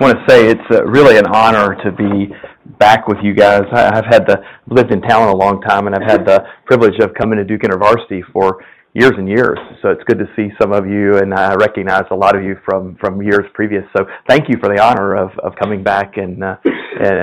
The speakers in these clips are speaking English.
want to say it's really an honor to be back with you guys. I've lived in town a long time, and I've had the privilege of coming to Duke InterVarsity for years and years. So it's good to see some of you, and I recognize a lot of you from years previous. So thank you for the honor of coming back and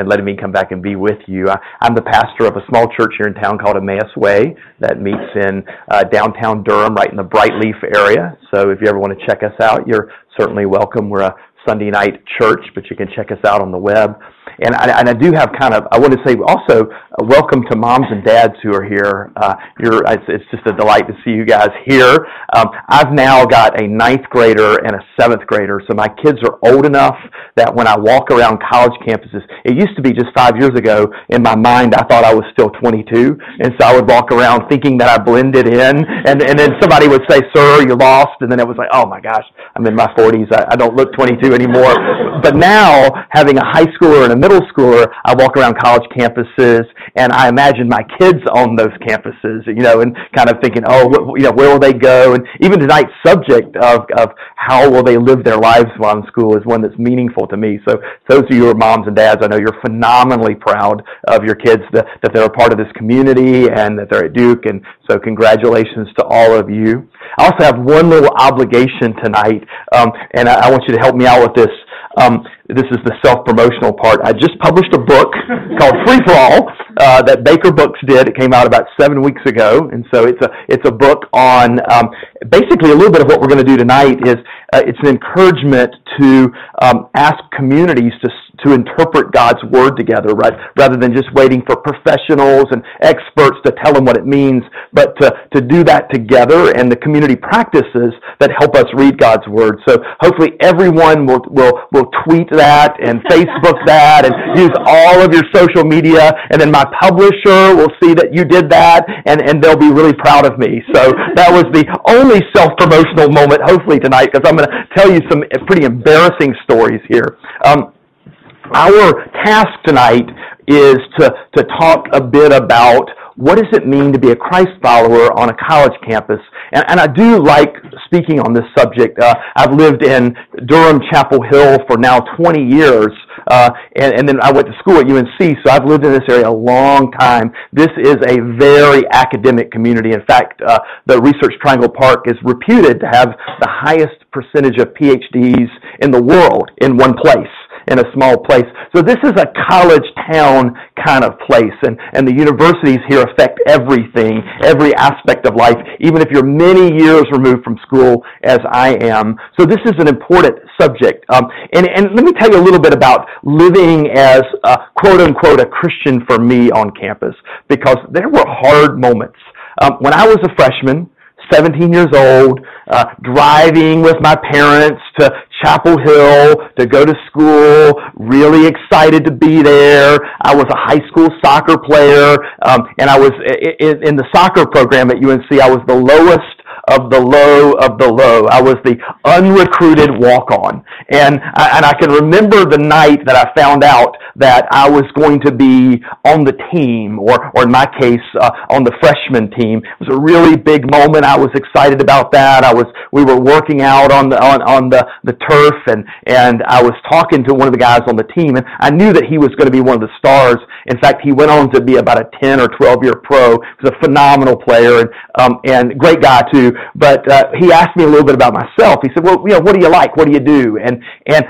letting me come back and be with you. I'm the pastor of a small church here in town called Emmaus Way that meets in downtown Durham, right in the Brightleaf area. So if you ever want to check us out, you're certainly welcome. We're a Sunday night church, but you can check us out on the web. And I do have I want to say also, welcome to moms and dads who are here. It's just a delight to see you guys here. I've now got a 9th grader and a 7th grader, so my kids are old enough that when I walk around college campuses, it used to be just 5 years ago, in my mind I thought I was still 22, and so I would walk around thinking that I blended in, and then somebody would say, "Sir, you're lost," and then it was like, oh my gosh, I'm in my 40s, I don't look 22 anymore. But now, having a high schooler and a middle schooler, I walk around college campuses and I imagine my kids on those campuses, you know, and kind of thinking, where will they go? And even tonight's subject of how will they live their lives while in school is one that's meaningful to me. So those of you who are moms and dads, I know you're phenomenally proud of your kids, that they're a part of this community and that they're at Duke, and so congratulations to all of you. I also have one little obligation tonight, and I want you to help me out with this. This is the self-promotional part. I just published a book called Free For All that Baker Books did. It came out about 7 weeks ago, and so it's a book on basically a little bit of what we're going to do tonight is it's an encouragement to ask communities to interpret God's Word together, right? Rather than just waiting for professionals and experts to tell them what it means, but to do that together, and the community practices that help us read God's Word. So hopefully everyone will tweet that and Facebook that and use all of your social media, and then my publisher will see that you did that, and they'll be really proud of me. So that was the only self-promotional moment, hopefully, tonight, because I'm going to tell you some pretty embarrassing stories here. Our task tonight is to talk a bit about what does it mean to be a Christ follower on a college campus. And I do like speaking on this subject. I've lived in Durham, Chapel Hill for now 20 years, and then I went to school at UNC, so I've lived in this area a long time. This is a very academic community. In fact, the Research Triangle Park is reputed to have the highest percentage of PhDs in the world in one place, in a small place. So this is a college town kind of place, and the universities here affect everything, every aspect of life, even if you're many years removed from school, as I am. So this is an important subject. And let me tell you a little bit about living as a quote-unquote a Christian for me on campus, because there were hard moments. When I was a freshman, 17 years old, driving with my parents to Chapel Hill to go to school, really excited to be there. I was a high school soccer player, and I was in the soccer program at UNC. I was the lowest of the low of the low. I was the unrecruited walk-on. And I can remember the night that I found out that I was going to be on the team, or in my case, on the freshman team. It was a really big moment. I was excited about that. We were working out on the turf, and I was talking to one of the guys on the team, and I knew that he was going to be one of the stars. In fact, he went on to be about a 10 or 12-year pro. He was a phenomenal player, and great guy too. But he asked me a little bit about myself. He said, "Well, you know, what do you like? What do you do?" And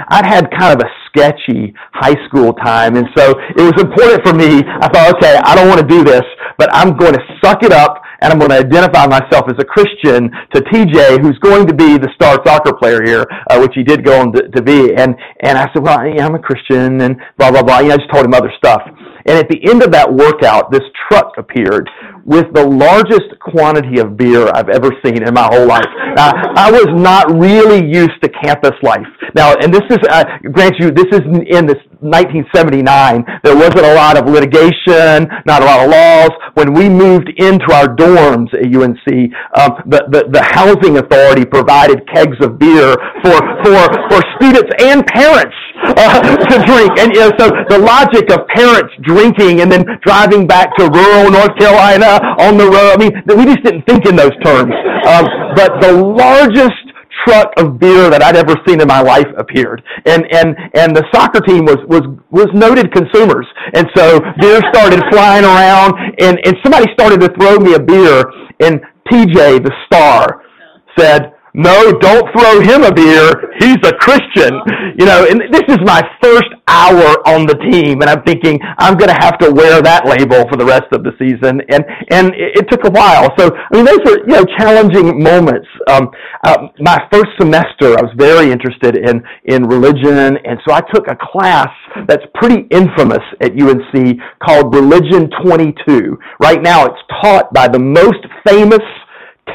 I'd had kind of a sketchy high school time, and so it was important for me. I thought, okay, I don't want to do this, but I'm going to suck it up, and I'm going to identify myself as a Christian to TJ, who's going to be the star soccer player here, which he did go on to be. And I said, "Well, yeah, I'm a Christian," and blah, blah, blah. You know, I just told him other stuff. And at the end of that workout, this truck appeared with the largest quantity of beer I've ever seen in my whole life. Now, I was not really used to campus life. Now, and this is, I grant you, this is in this 1979. There wasn't a lot of litigation, not a lot of laws. When we moved into our dorms at UNC, the housing authority provided kegs of beer for students and parents to drink. And you know, so the logic of parents drinking and then driving back to rural North Carolina on the road, I mean, we just didn't think in those terms. But the largest truck of beer that I'd ever seen in my life appeared. And the soccer team was noted consumers. And so beer started flying around, and somebody started to throw me a beer, and TJ, the star, said, "No, don't throw him a beer. He's a Christian." You know, and this is my first hour on the team, and I'm thinking I'm going to have to wear that label for the rest of the season. And it took a while. So, I mean, those were, you know, challenging moments. My first semester, I was very interested in religion, and so I took a class that's pretty infamous at UNC called Religion 22. Right now, it's taught by the most famous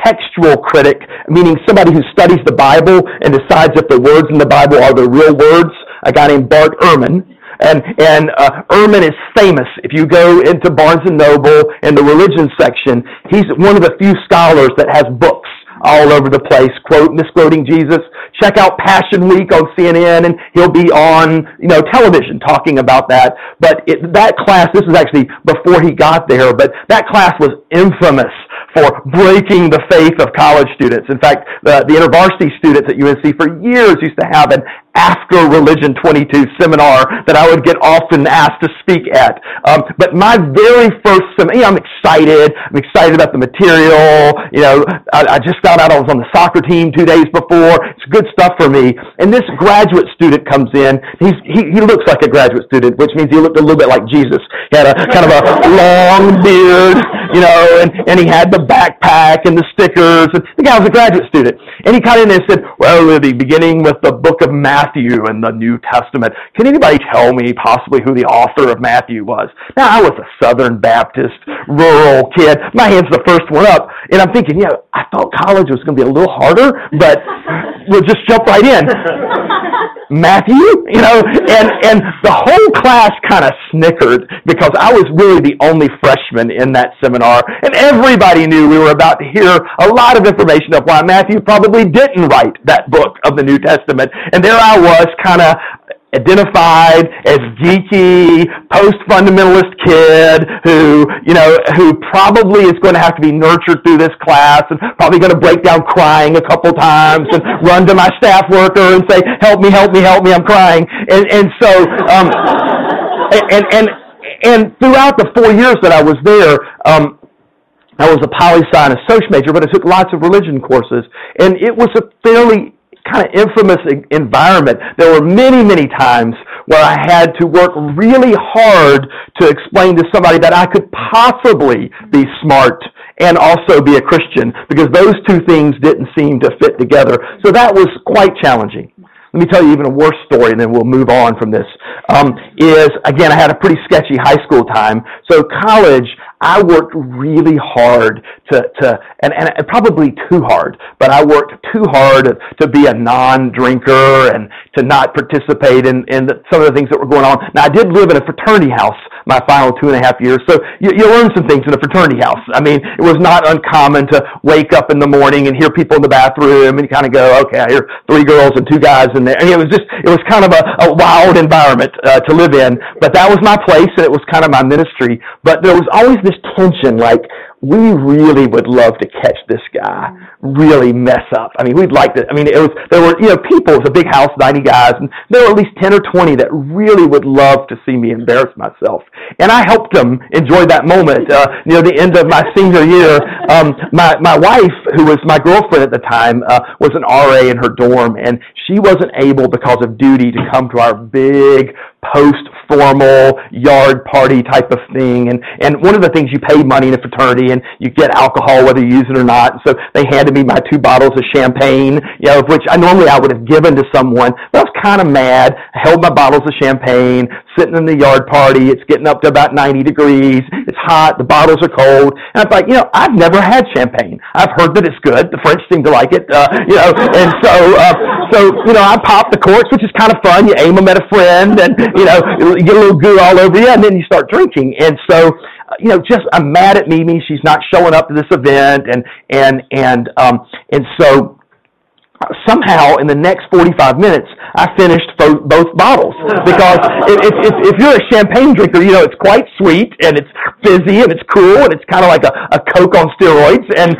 textual critic, meaning somebody who studies the Bible and decides if the words in the Bible are the real words, a guy named Bart Ehrman. And Ehrman is famous. If you go into Barnes and Noble in the religion section, he's one of the few scholars that has books all over the place, misquoting Jesus. Check out Passion Week on CNN, and he'll be on, you know, television talking about that. But that class, this was actually before he got there, but that class was infamous for breaking the faith of college students. In fact, the InterVarsity students at UNC for years used to have an After Religion 22 seminar that I would get often asked to speak at. But my very first seminar, you know, I'm excited about the material. You know, I just found out I was on the soccer team 2 days before. It's good stuff for me. And this graduate student comes in. He looks like a graduate student, which means he looked a little bit like Jesus. He had a kind of a long beard, you know, and he had the backpack and the stickers. And the guy was a graduate student. And he got in and said, "Well, we'll be beginning with the book of Matthew in the New Testament. Can anybody tell me possibly who the author of Matthew was?" Now, I was a Southern Baptist, rural kid. My hand's the first one up, and I'm thinking, yeah, I thought college was going to be a little harder, but we'll just jump right in. Matthew, you know, and the whole class kind of snickered because I was really the only freshman in that seminar, and everybody knew we were about to hear a lot of information of why Matthew probably didn't write that book of the New Testament. And there I was, kind of identified as geeky, post-fundamentalist kid who probably is going to have to be nurtured through this class and probably going to break down crying a couple times and run to my staff worker and say, help me, I'm crying. And so throughout the 4 years that I was there, I was a poli-sci and a social major, but I took lots of religion courses, and it was a fairly kind of infamous environment. There were many, many times where I had to work really hard to explain to somebody that I could possibly be smart and also be a Christian, because those two things didn't seem to fit together. So that was quite challenging. Let me tell you even a worse story, and then we'll move on from this. Again, I had a pretty sketchy high school time. So college, I worked really hard and probably too hard, but I worked too hard to be a non-drinker and to not participate in some of the things that were going on. Now, I did live in a fraternity house my final 2.5 years, so you learn some things in a fraternity house. I mean, it was not uncommon to wake up in the morning and hear people in the bathroom and kind of go, okay, I hear three girls and two guys in there. And it was kind of a wild environment to live in, but that was my place, and it was kind of my ministry. But there was always this tension, like, we really would love to catch this guy really mess up. I mean, we'd like to. I mean, there were people. It was a big house, 90 guys, and there were at least 10 or 20 that really would love to see me embarrass myself. And I helped them enjoy that moment near the end of my senior year. My wife, who was my girlfriend at the time, was an RA in her dorm, and she wasn't able, because of duty, to come to our big post-formal yard party type of thing. And one of the things, you pay money in a fraternity and you get alcohol whether you use it or not. So they handed me my 2 bottles of champagne, you know, of which I normally would have given to someone. But I was kind of mad. I held my bottles of champagne, sitting in the yard party. It's getting up to about 90 degrees. It's hot. The bottles are cold. And I thought, you know, I've never had champagne. I've heard that it's good. The French seem to like it, you know. And so, I popped the corks, which is kind of fun. You aim them at a friend, and, you know, you get a little goo all over you, and then you start drinking. And so, you know, just, I'm mad at Mimi. She's not showing up to this event. And so somehow in the next 45 minutes, I finished both bottles, because if you're a champagne drinker, you know, it's quite sweet and it's fizzy and it's cool and it's kind of like a Coke on steroids. And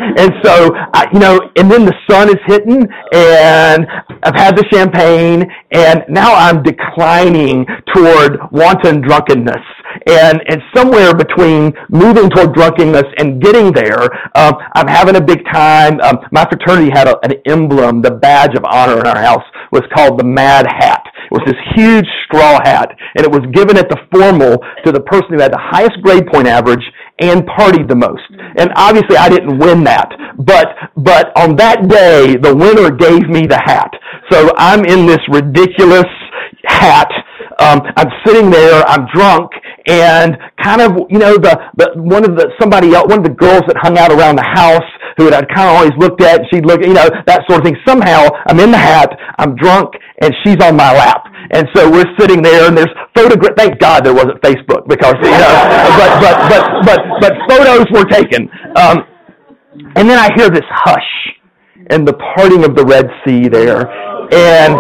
then the sun is hitting and I've had the champagne and now I'm declining toward wanton drunkenness. And somewhere between moving toward drunkenness and getting there, I'm having a big time. My fraternity had an emblem, the badge of honor in our house was called the Mad Hat. It was this huge straw hat, and it was given at the formal to the person who had the highest grade point average and partied the most. And obviously I didn't win that, but on that day, the winner gave me the hat. So I'm in this ridiculous hat. I'm sitting there, I'm drunk, and kind of, one of the girls that hung out around the house who I'd kind of always looked at, she'd look, that sort of thing. Somehow, I'm in the hat, I'm drunk, and she's on my lap. And so we're sitting there, and there's photographs. Thank God there wasn't Facebook, because, but photos were taken. And then I hear this hush, and the parting of the Red Sea there. And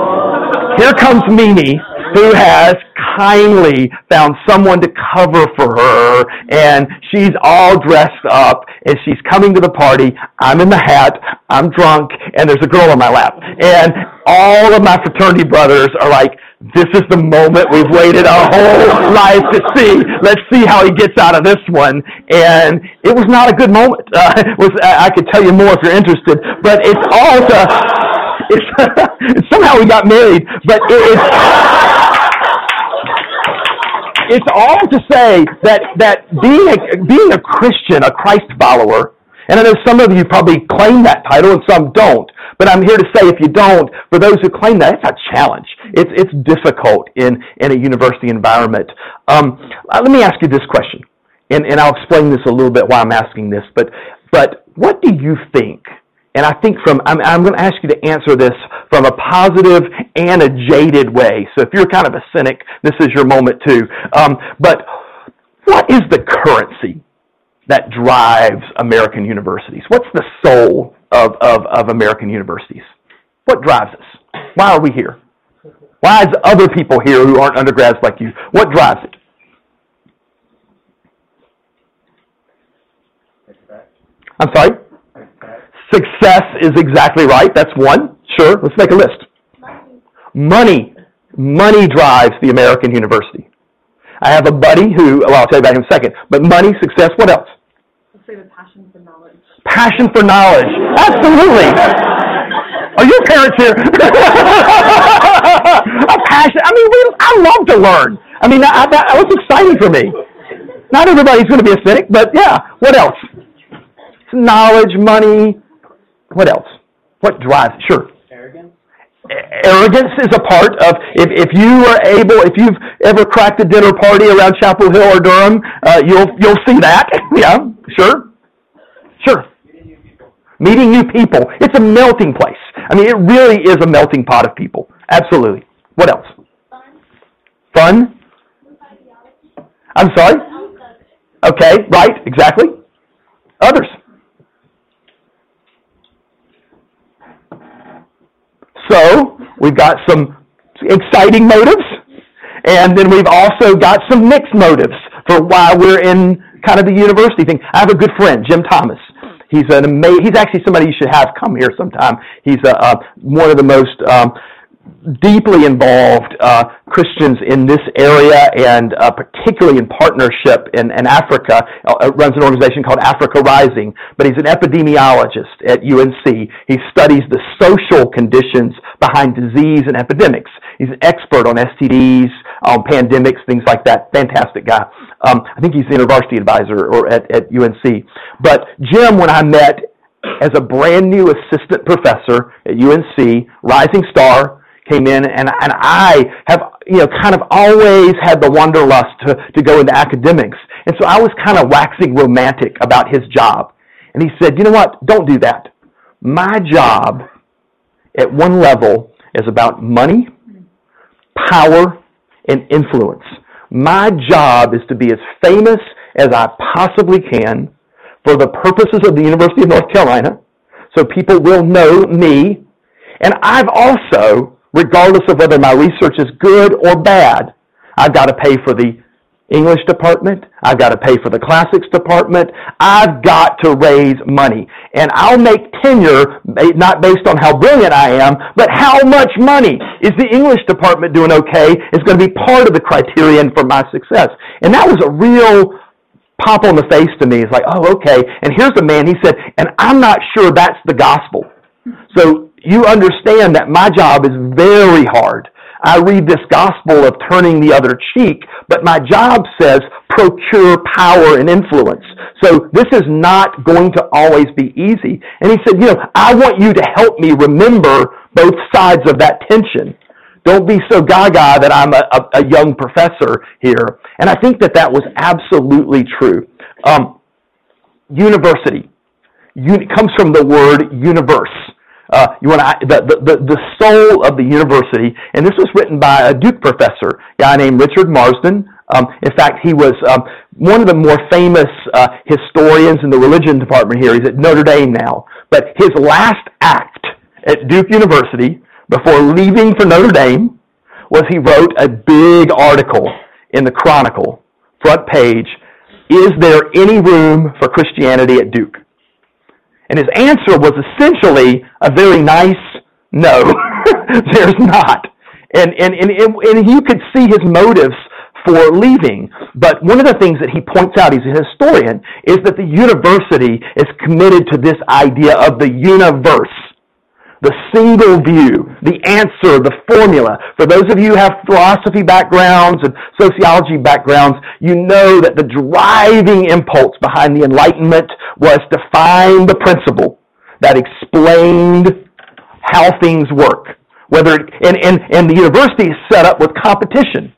here comes Mimi, who has kindly found someone to cover for her, and she's all dressed up, and she's coming to the party. I'm in the hat, I'm drunk, and there's a girl on my lap. And all of my fraternity brothers are like, this is the moment we've waited our whole life to see. Let's see how he gets out of this one. And it was not a good moment. I could tell you more if you're interested, but it's all to... somehow we got married, but it's all to say that being a Christian, a Christ follower, and I know some of you probably claim that title and some don't, but I'm here to say if you don't, for those who claim that, it's a challenge. It's difficult in a university environment. Let me ask you this question, and I'll explain this a little bit why I'm asking this, but what do you think? And I think I'm going to ask you to answer this from a positive and a jaded way. So if you're kind of a cynic, this is your moment too. But what is the currency that drives American universities? What's the soul of American universities? What drives us? Why are we here? Why is other people here who aren't undergrads like you? What drives it? I'm sorry? Success is exactly right. That's one. Sure. Let's make a list. Money. Money drives the American university. I have a buddy I'll tell you about him in a second. But money, success, what else? Let's say the passion for knowledge. Passion for knowledge. Absolutely. Are your parents here? A passion. I love to learn. That was exciting for me. Not everybody's going to be a cynic, but yeah. What else? It's knowledge, money. What else? What drives? Sure. Arrogance. Arrogance is a part of, if you've ever cracked a dinner party around Chapel Hill or Durham, you'll see that. Yeah, sure. Sure. Meeting new people. It's a melting place. It really is a melting pot of people. Absolutely. What else? Fun? I'm sorry? Okay, right, exactly. Others. So we've got some exciting motives, and then we've also got some mixed motives for why we're in kind of the university thing. I have a good friend, Jim Thomas. He's he's actually somebody you should have come here sometime. He's one of the most deeply involved Christians in this area, and particularly in partnership in Africa. Runs an organization called Africa Rising, but he's an epidemiologist at UNC. He studies the social conditions behind disease and epidemics. He's an expert on STDs, on pandemics, things like that. Fantastic guy. I think he's the InterVarsity advisor at UNC. But Jim, when I met as a brand new assistant professor at UNC, rising star, came in, and I have kind of always had the wanderlust to go into academics. And so I was kind of waxing romantic about his job. And he said, you know what, don't do that. My job at one level is about money, power, and influence. My job is to be as famous as I possibly can for the purposes of the University of North Carolina, so people will know me. And I've also, regardless of whether my research is good or bad, I've got to pay for the English department. I've got to pay for the classics department. I've got to raise money. And I'll make tenure not based on how brilliant I am, but how much money. Is the English department doing okay? It's going to be part of the criterion for my success. And that was a real pop on the face to me. It's like, oh, okay. And here's a man, he said, and I'm not sure that's the gospel. So you understand that my job is very hard. I read this gospel of turning the other cheek, but my job says procure power and influence. So this is not going to always be easy. And he said, you know, I want you to help me remember both sides of that tension. Don't be so gaga that I'm a young professor here. And I think that was absolutely true. University. It comes from the word universe. The soul of the university. And this was written by a Duke professor, a guy named Richard Marsden. In fact, he was one of the more famous historians in the religion department here. He's at Notre Dame now. But his last act at Duke University, before leaving for Notre Dame, was he wrote a big article in the Chronicle, front page, "Is there any room for Christianity at Duke?" And his answer was essentially a very nice no. There's not. And you could see his motives for leaving. But one of the things that he points out, he's a historian, is that the university is committed to this idea of the universe, the single view, the answer, the formula. For those of you who have philosophy backgrounds and sociology backgrounds, you know that the driving impulse behind the Enlightenment was to find the principle that explained how things work. And the university is set up with competition,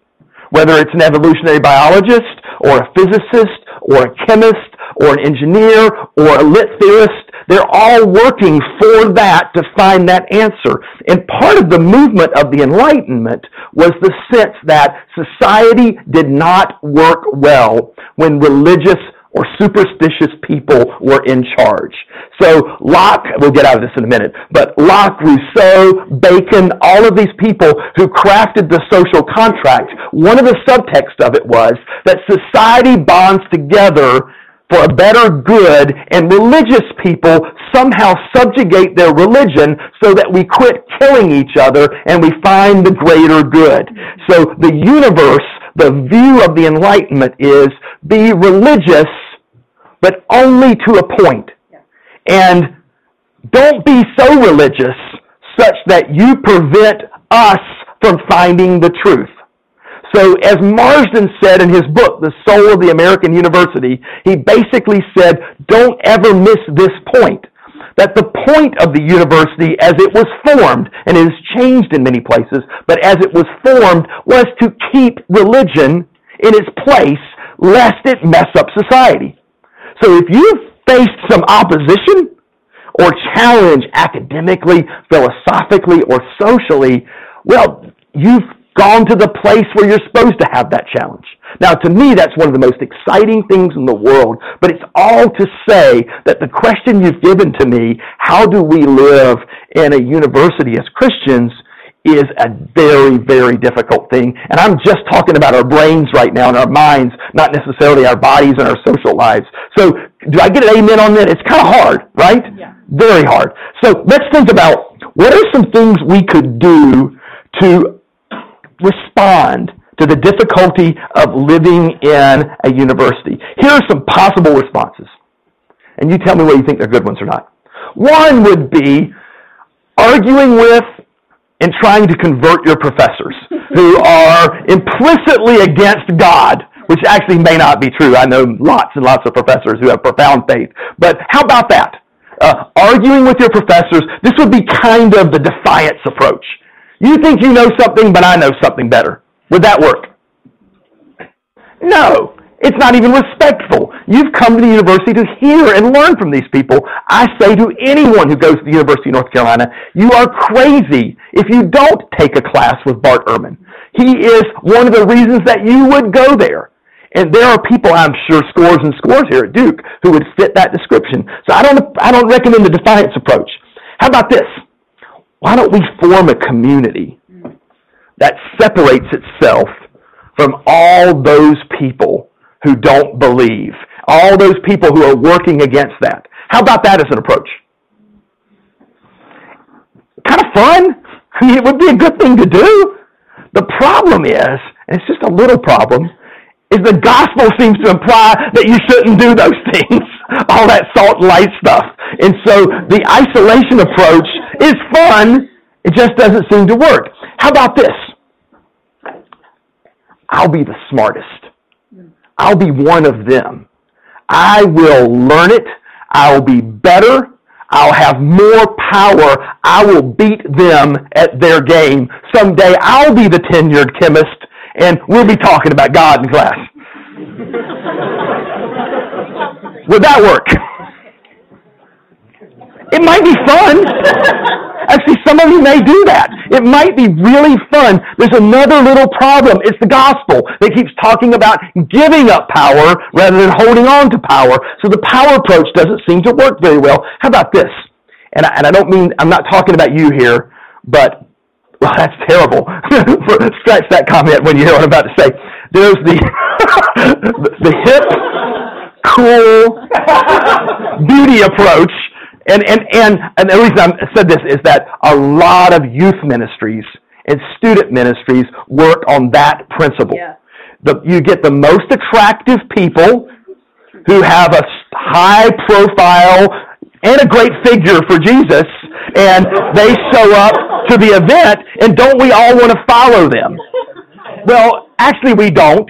whether it's an evolutionary biologist or a physicist or a chemist or an engineer or a lit theorist. They're all working for that, to find that answer. And part of the movement of the Enlightenment was the sense that society did not work well when religious or superstitious people were in charge. So Locke, we'll get out of this in a minute, but Locke, Rousseau, Bacon, all of these people who crafted the social contract, one of the subtext of it was that society bonds together for a better good, and religious people somehow subjugate their religion so that we quit killing each other and we find the greater good. So the universe, the view of the Enlightenment is be religious, but only to a point. And don't be so religious such that you prevent us from finding the truth. So as Marsden said in his book, The Soul of the American University, he basically said, don't ever miss this point, that the point of the university as it was formed, and it has changed in many places, but as it was formed was to keep religion in its place lest it mess up society. So if you faced some opposition or challenge academically, philosophically, or socially, well, you've gone to the place where you're supposed to have that challenge. Now, to me, that's one of the most exciting things in the world, but it's all to say that the question you've given to me, how do we live in a university as Christians, is a very, very difficult thing. And I'm just talking about our brains right now and our minds, not necessarily our bodies and our social lives. So do I get an amen on that? It's kind of hard, right? Yeah. Very hard. So let's think about what are some things we could do to respond to the difficulty of living in a university. Here are some possible responses, and you tell me whether you think they're good ones or not. One would be arguing with and trying to convert your professors who are implicitly against God, which actually may not be true. I know lots and lots of professors who have profound faith, but how about that? Arguing with your professors, this would be kind of the defiance approach. You think you know something, but I know something better. Would that work? No. It's not even respectful. You've come to the university to hear and learn from these people. I say to anyone who goes to the University of North Carolina, you are crazy if you don't take a class with Bart Ehrman. He is one of the reasons that you would go there. And there are people, I'm sure, scores and scores here at Duke who would fit that description. So I don't recommend the defiance approach. How about this? Why don't we form a community that separates itself from all those people who don't believe, all those people who are working against that. How about that as an approach? Kind of fun. I mean, it would be a good thing to do. The problem is, and it's just a little problem, is the gospel seems to imply that you shouldn't do those things, all that salt and light stuff. And so the isolation approach is fun. It just doesn't seem to work. How about this? I'll be the smartest. I'll be one of them. I will learn it. I'll be better. I'll have more power. I will beat them at their game. Someday I'll be the tenured chemist, and we'll be talking about God in class. Would that work? It might be fun. Actually, some of you may do that. It might be really fun. There's another little problem. It's the gospel that keeps talking about giving up power rather than holding on to power. So the power approach doesn't seem to work very well. How about this? And I don't mean, I'm not talking about you here, but, well, that's terrible. Stretch that comment when you hear what I'm about to say. There's the hip, cool, beauty approach. And the reason I said this is that a lot of youth ministries and student ministries work on that principle. Yeah. You get the most attractive people who have a high profile and a great figure for Jesus, and they show up to the event, and don't we all want to follow them? Well, actually we don't.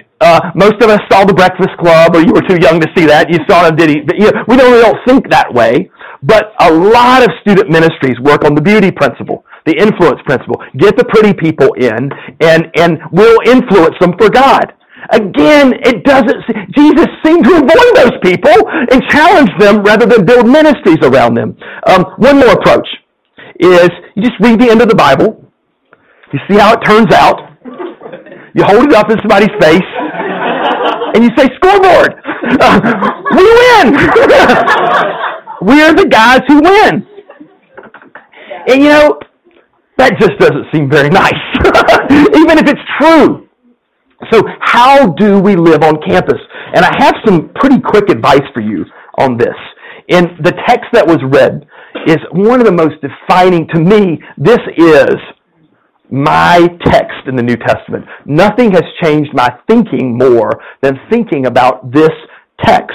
Most of us saw the Breakfast Club, or you were too young to see that. You saw them, did he? You know, we don't think that way. But a lot of student ministries work on the beauty principle, the influence principle. Get the pretty people in, and we'll influence them for God. Again, it doesn't. Jesus seemed to avoid those people and challenge them rather than build ministries around them. One more approach is you just read the end of the Bible. You see how it turns out. You hold it up in somebody's face, and you say, "Scoreboard, we win." We're the guys who win. And you know, that just doesn't seem very nice, even if it's true. So how do we live on campus? And I have some pretty quick advice for you on this. And the text that was read is one of the most defining to me. This is my text in the New Testament. Nothing has changed my thinking more than thinking about this text.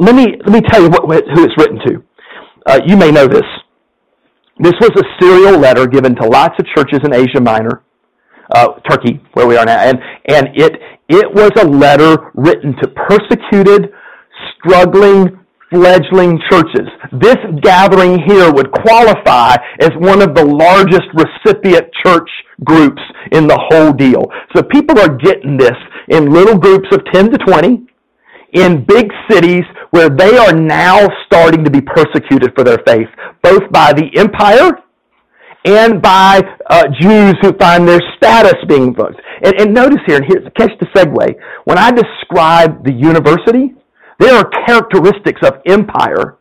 Let me tell you who it's written to. You may know this. This was a serial letter given to lots of churches in Asia Minor, Turkey, where we are now, and it was a letter written to persecuted, struggling, fledgling churches. This gathering here would qualify as one of the largest recipient church groups in the whole deal. So people are getting this in little groups of 10 to 20. In big cities where they are now starting to be persecuted for their faith, both by the empire and by Jews who find their status being invoked. And notice here, and here's catch the segue. When I describe the university, there are characteristics of empire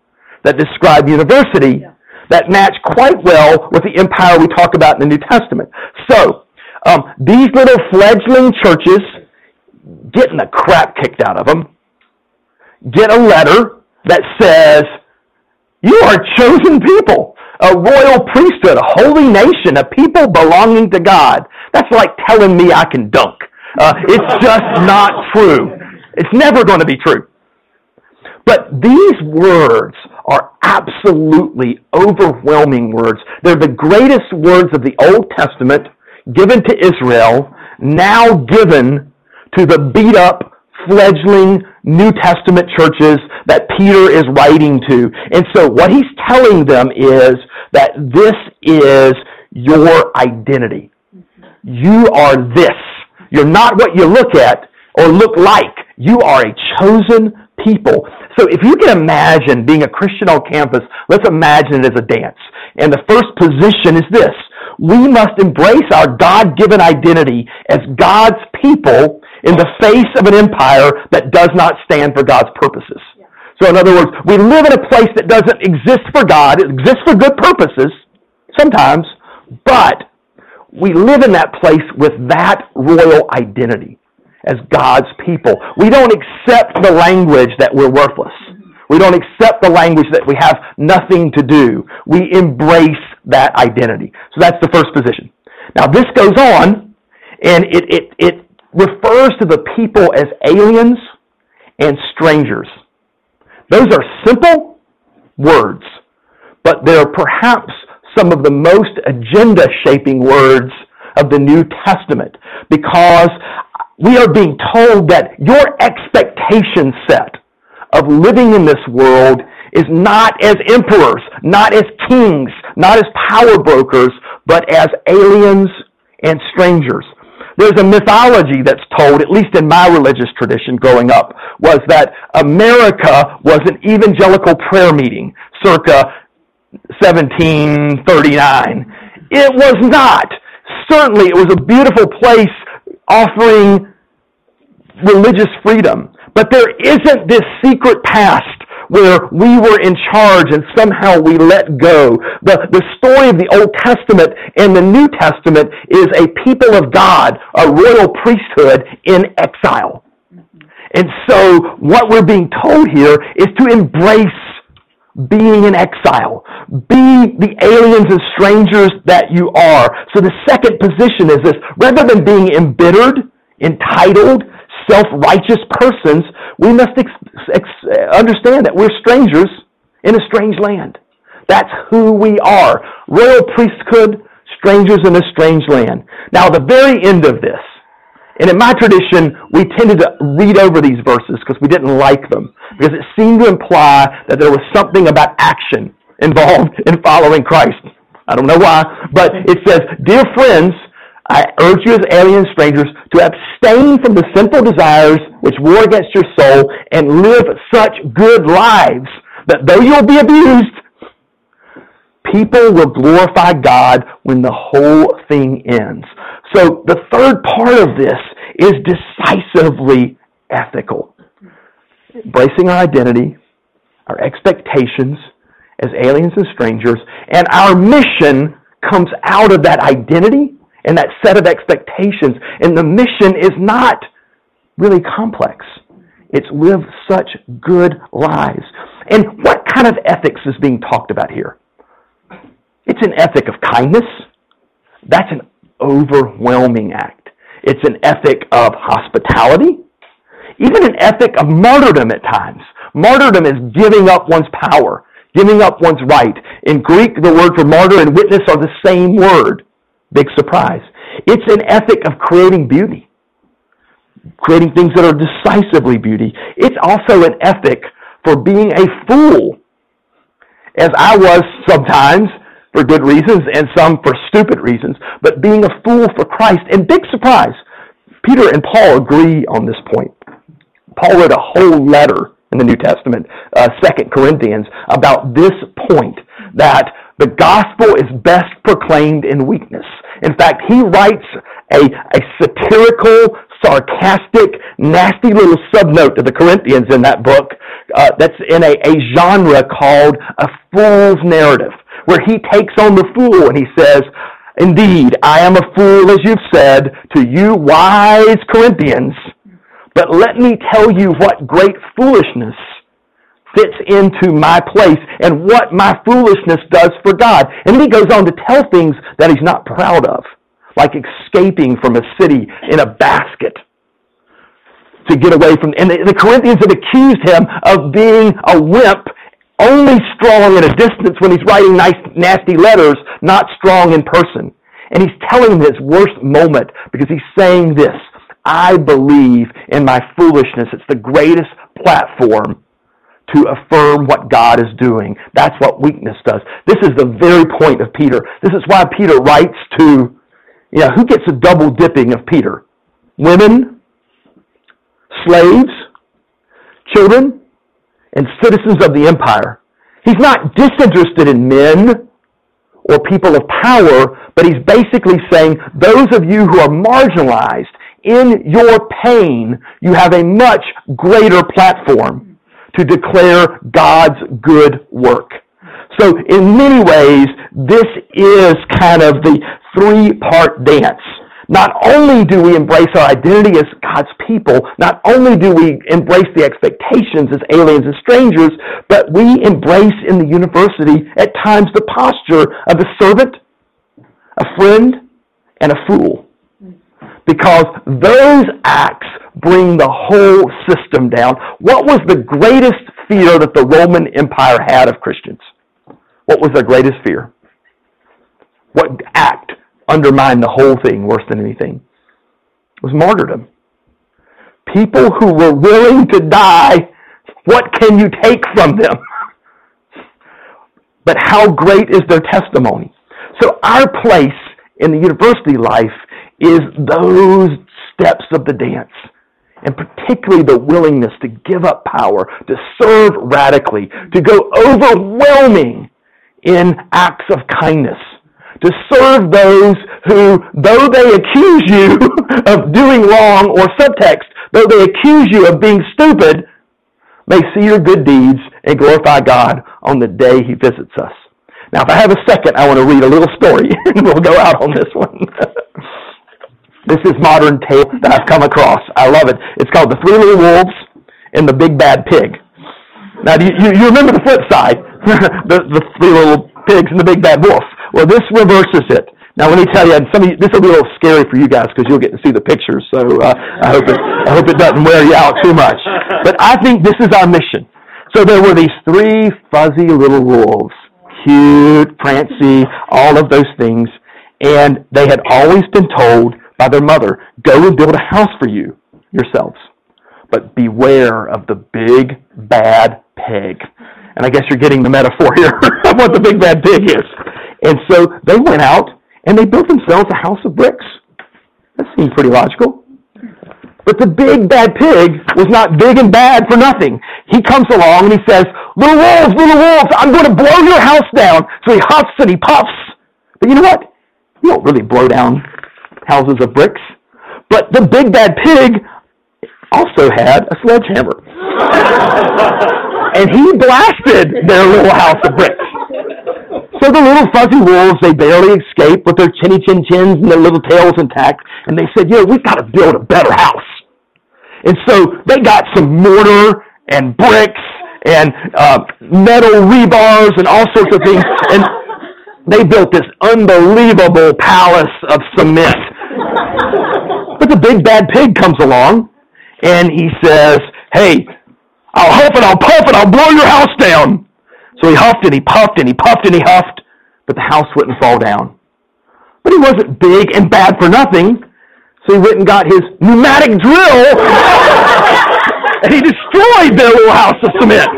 that describe university that match quite well with the empire we talk about in the New Testament. So these little fledgling churches getting the crap kicked out of them. Get a letter that says, you are a chosen people, a royal priesthood, a holy nation, a people belonging to God. That's like telling me I can dunk. It's just not true. It's never going to be true. But these words are absolutely overwhelming words. They're the greatest words of the Old Testament given to Israel, now given to the beat-up, fledgling New Testament churches that Peter is writing to. And so what he's telling them is that this is your identity. You are this. You're not what you look at or look like. You are a chosen people. So if you can imagine being a Christian on campus, let's imagine it as a dance. And the first position is this. We must embrace our God-given identity as God's people in the face of an empire that does not stand for God's purposes. Yeah. So in other words, we live in a place that doesn't exist for God. It exists for good purposes, sometimes, but we live in that place with that royal identity. as God's people. We don't accept the language that we're worthless. We don't accept the language that we have nothing to do. We embrace that identity. So that's the first position. Now this goes on, and it refers to the people as aliens and strangers. Those are simple words, but they're perhaps some of the most agenda-shaping words of the New Testament, because we are being told that your expectation set of living in this world is not as emperors, not as kings, not as power brokers, but as aliens and strangers. There's a mythology that's told, at least in my religious tradition growing up, was that America was an evangelical prayer meeting circa 1739. It was not. Certainly, it was a beautiful place offering religious freedom. But there isn't this secret past where we were in charge and somehow we let go. The story of the Old Testament and the New Testament is a people of God, a royal priesthood in exile. And so what we're being told here is to embrace being in exile. Be the aliens and strangers that you are. So the second position is this: rather than being embittered, entitled, self-righteous persons, we must understand that we're strangers in a strange land. That's who we are. Royal priesthood, strangers in a strange land. Now, the very end of this, and in my tradition, we tended to read over these verses because we didn't like them, because it seemed to imply that there was something about action involved in following Christ. I don't know why, but it says, "Dear friends, I urge you as alien strangers to abstain from the sinful desires which war against your soul and live such good lives that though you'll be abused, people will glorify God when the whole thing ends." So the third part of this is decisively ethical. Embracing our identity, our expectations as aliens and strangers, and our mission comes out of that identity and that set of expectations. And the mission is not really complex. It's live such good lives. And what kind of ethics is being talked about here? It's an ethic of kindness. That's an overwhelming act. It's an ethic of hospitality. Even an ethic of martyrdom at times. Martyrdom is giving up one's power, giving up one's right. In Greek, the word for martyr and witness are the same word. Big surprise. It's an ethic of creating beauty, creating things that are decisively beauty. It's also an ethic for being a fool, as I was sometimes for good reasons and some for stupid reasons, but being a fool for Christ. And big surprise, Peter and Paul agree on this point. Paul wrote a whole letter in the New Testament, Second Corinthians, about this point, that the gospel is best proclaimed in weakness. In fact, he writes a satirical, sarcastic, nasty little subnote to the Corinthians in that book that's in a genre called a fool's narrative, where he takes on the fool and he says, "Indeed, I am a fool, as you've said, to you wise Corinthians, but let me tell you what great foolishness fits into my place and what my foolishness does for God." And he goes on to tell things that he's not proud of, like escaping from a city in a basket to get away from... And the Corinthians have accused him of being a wimp, only strong at a distance when he's writing nice, nasty letters, not strong in person. And he's telling them his worst moment because he's saying this: "I believe in my foolishness. It's the greatest platform to affirm what God is doing." That's what weakness does. This is the very point of Peter. This is why Peter writes to, who gets a double dipping of Peter? Women, slaves, children, and citizens of the empire. He's not disinterested in men or people of power, but he's basically saying, those of you who are marginalized, in your pain, you have a much greater platform to declare God's good work. So in many ways, this is kind of the three-part dance. Not only do we embrace our identity as God's people, not only do we embrace the expectations as aliens and strangers, but we embrace in the university at times the posture of a servant, a friend, and a fool. Because those acts bring the whole system down. What was the greatest fear that the Roman Empire had of Christians? What was their greatest fear? What act undermined the whole thing worse than anything? It was martyrdom. People who were willing to die, what can you take from them? But how great is their testimony? So our place in the university life is those steps of the dance, and particularly the willingness to give up power, to serve radically, to go overwhelming in acts of kindness, to serve those who, though they accuse you of doing wrong or subtext, though they accuse you of being stupid, may see your good deeds and glorify God on the day He visits us. Now, if I have a second, I want to read a little story, and we'll go out on this one. This is modern tale that I've come across. I love it. It's called The Three Little Wolves and the Big Bad Pig. Now, you remember the flip side, the three little pigs and the big bad wolf. Well, this reverses it. Now, let me tell you, and some of you, this will be a little scary for you guys because you'll get to see the pictures, so I hope it doesn't wear you out too much. But I think this is our mission. So there were these three fuzzy little wolves, cute, prancy, all of those things, and they had always been told by their mother, go and build a house for yourselves. But beware of the big, bad pig. And I guess you're getting the metaphor here of what the big, bad pig is. And so they went out and they built themselves a house of bricks. That seemed pretty logical. But the big, bad pig was not big and bad for nothing. He comes along and he says, little wolves, I'm going to blow your house down. So he huffs and he puffs. But you know what? You don't really blow down houses of bricks. But the big bad pig also had a sledgehammer. And he blasted their little house of bricks. So the little fuzzy wolves, they barely escaped with their chinny chin chins and their little tails intact. And they said, we've got to build a better house. And so they got some mortar and bricks and metal rebars and all sorts of things. And they built this unbelievable palace of cement. But the big bad pig comes along and he says, hey, I'll huff and I'll puff and I'll blow your house down. So he huffed and he puffed and he puffed and he huffed, but the house wouldn't fall down. But he wasn't big and bad for nothing, so he went and got his pneumatic drill and he destroyed their little house of cement.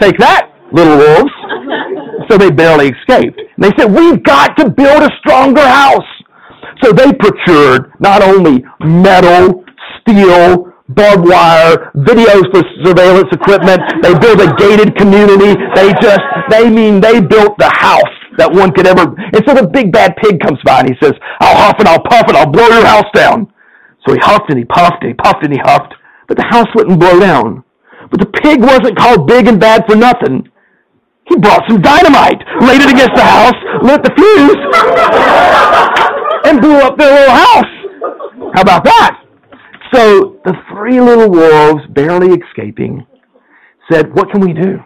Take that, little wolves. So they barely escaped. And they said, we've got to build a stronger house. So they procured not only metal, steel, barbed wire, videos for surveillance equipment. They built a gated community. They built the house that one could ever. And so the big bad pig comes by and he says, I'll huff and I'll puff and I'll blow your house down. So he huffed and he puffed and he puffed and he huffed, but the house wouldn't blow down. But the pig wasn't called big and bad for nothing. He brought some dynamite, laid it against the house, lit the fuse, and blew up their little house. How about that? So the three little wolves, barely escaping, said, what can we do?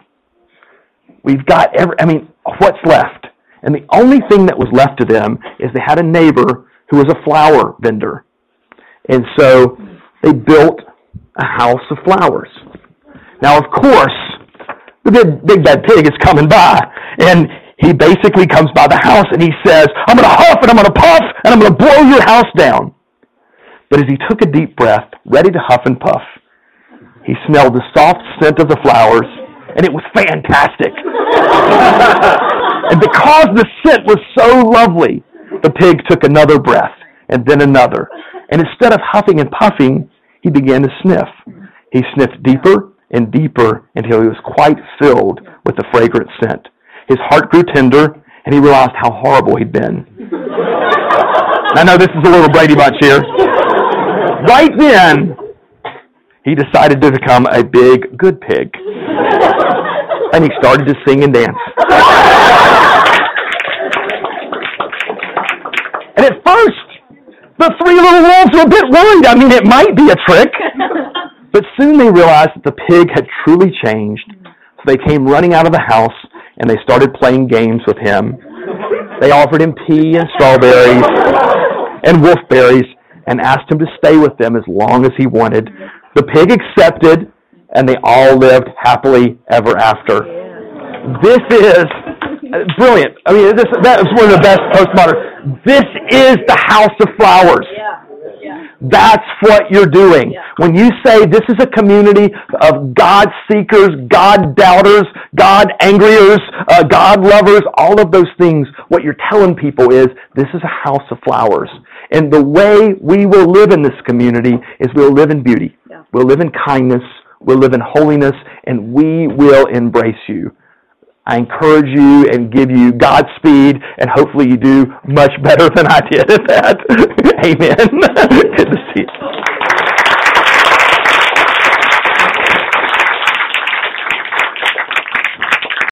We've got what's left? And the only thing that was left to them is they had a neighbor who was a flower vendor. And so they built a house of flowers. Now, of course, the big bad pig is coming by, and he basically comes by the house and he says, I'm going to huff and I'm going to puff and I'm going to blow your house down. But as he took a deep breath, ready to huff and puff, he smelled the soft scent of the flowers, and it was fantastic. And because the scent was so lovely, the pig took another breath and then another. And instead of huffing and puffing, he began to sniff. He sniffed deeper and deeper until he was quite filled with the fragrant scent. His heart grew tender, and he realized how horrible he'd been. I know this is a little Brady Bunch here. Right then, he decided to become a big, good pig. And he started to sing and dance. And at first, The three little wolves were a bit worried. I mean, it might be a trick. But soon they realized that the pig had truly changed. So they came running out of the house, and they started playing games with him. They offered him pea and strawberries and wolfberries and asked him to stay with them as long as he wanted. The pig accepted, and they all lived happily ever after. This is brilliant. I mean, that is one of the best postmodern. This is the house of flowers. That's what you're doing. When you say this is a community of God seekers, God doubters, God angriers, God lovers, all of those things, what you're telling people is this is a house of flowers. And the way we will live in this community is we'll live in beauty. Yeah. We'll live in kindness. We'll live in holiness. And we will embrace you. I encourage you and give you Godspeed, and hopefully you do much better than I did at that. Amen. Good to see you.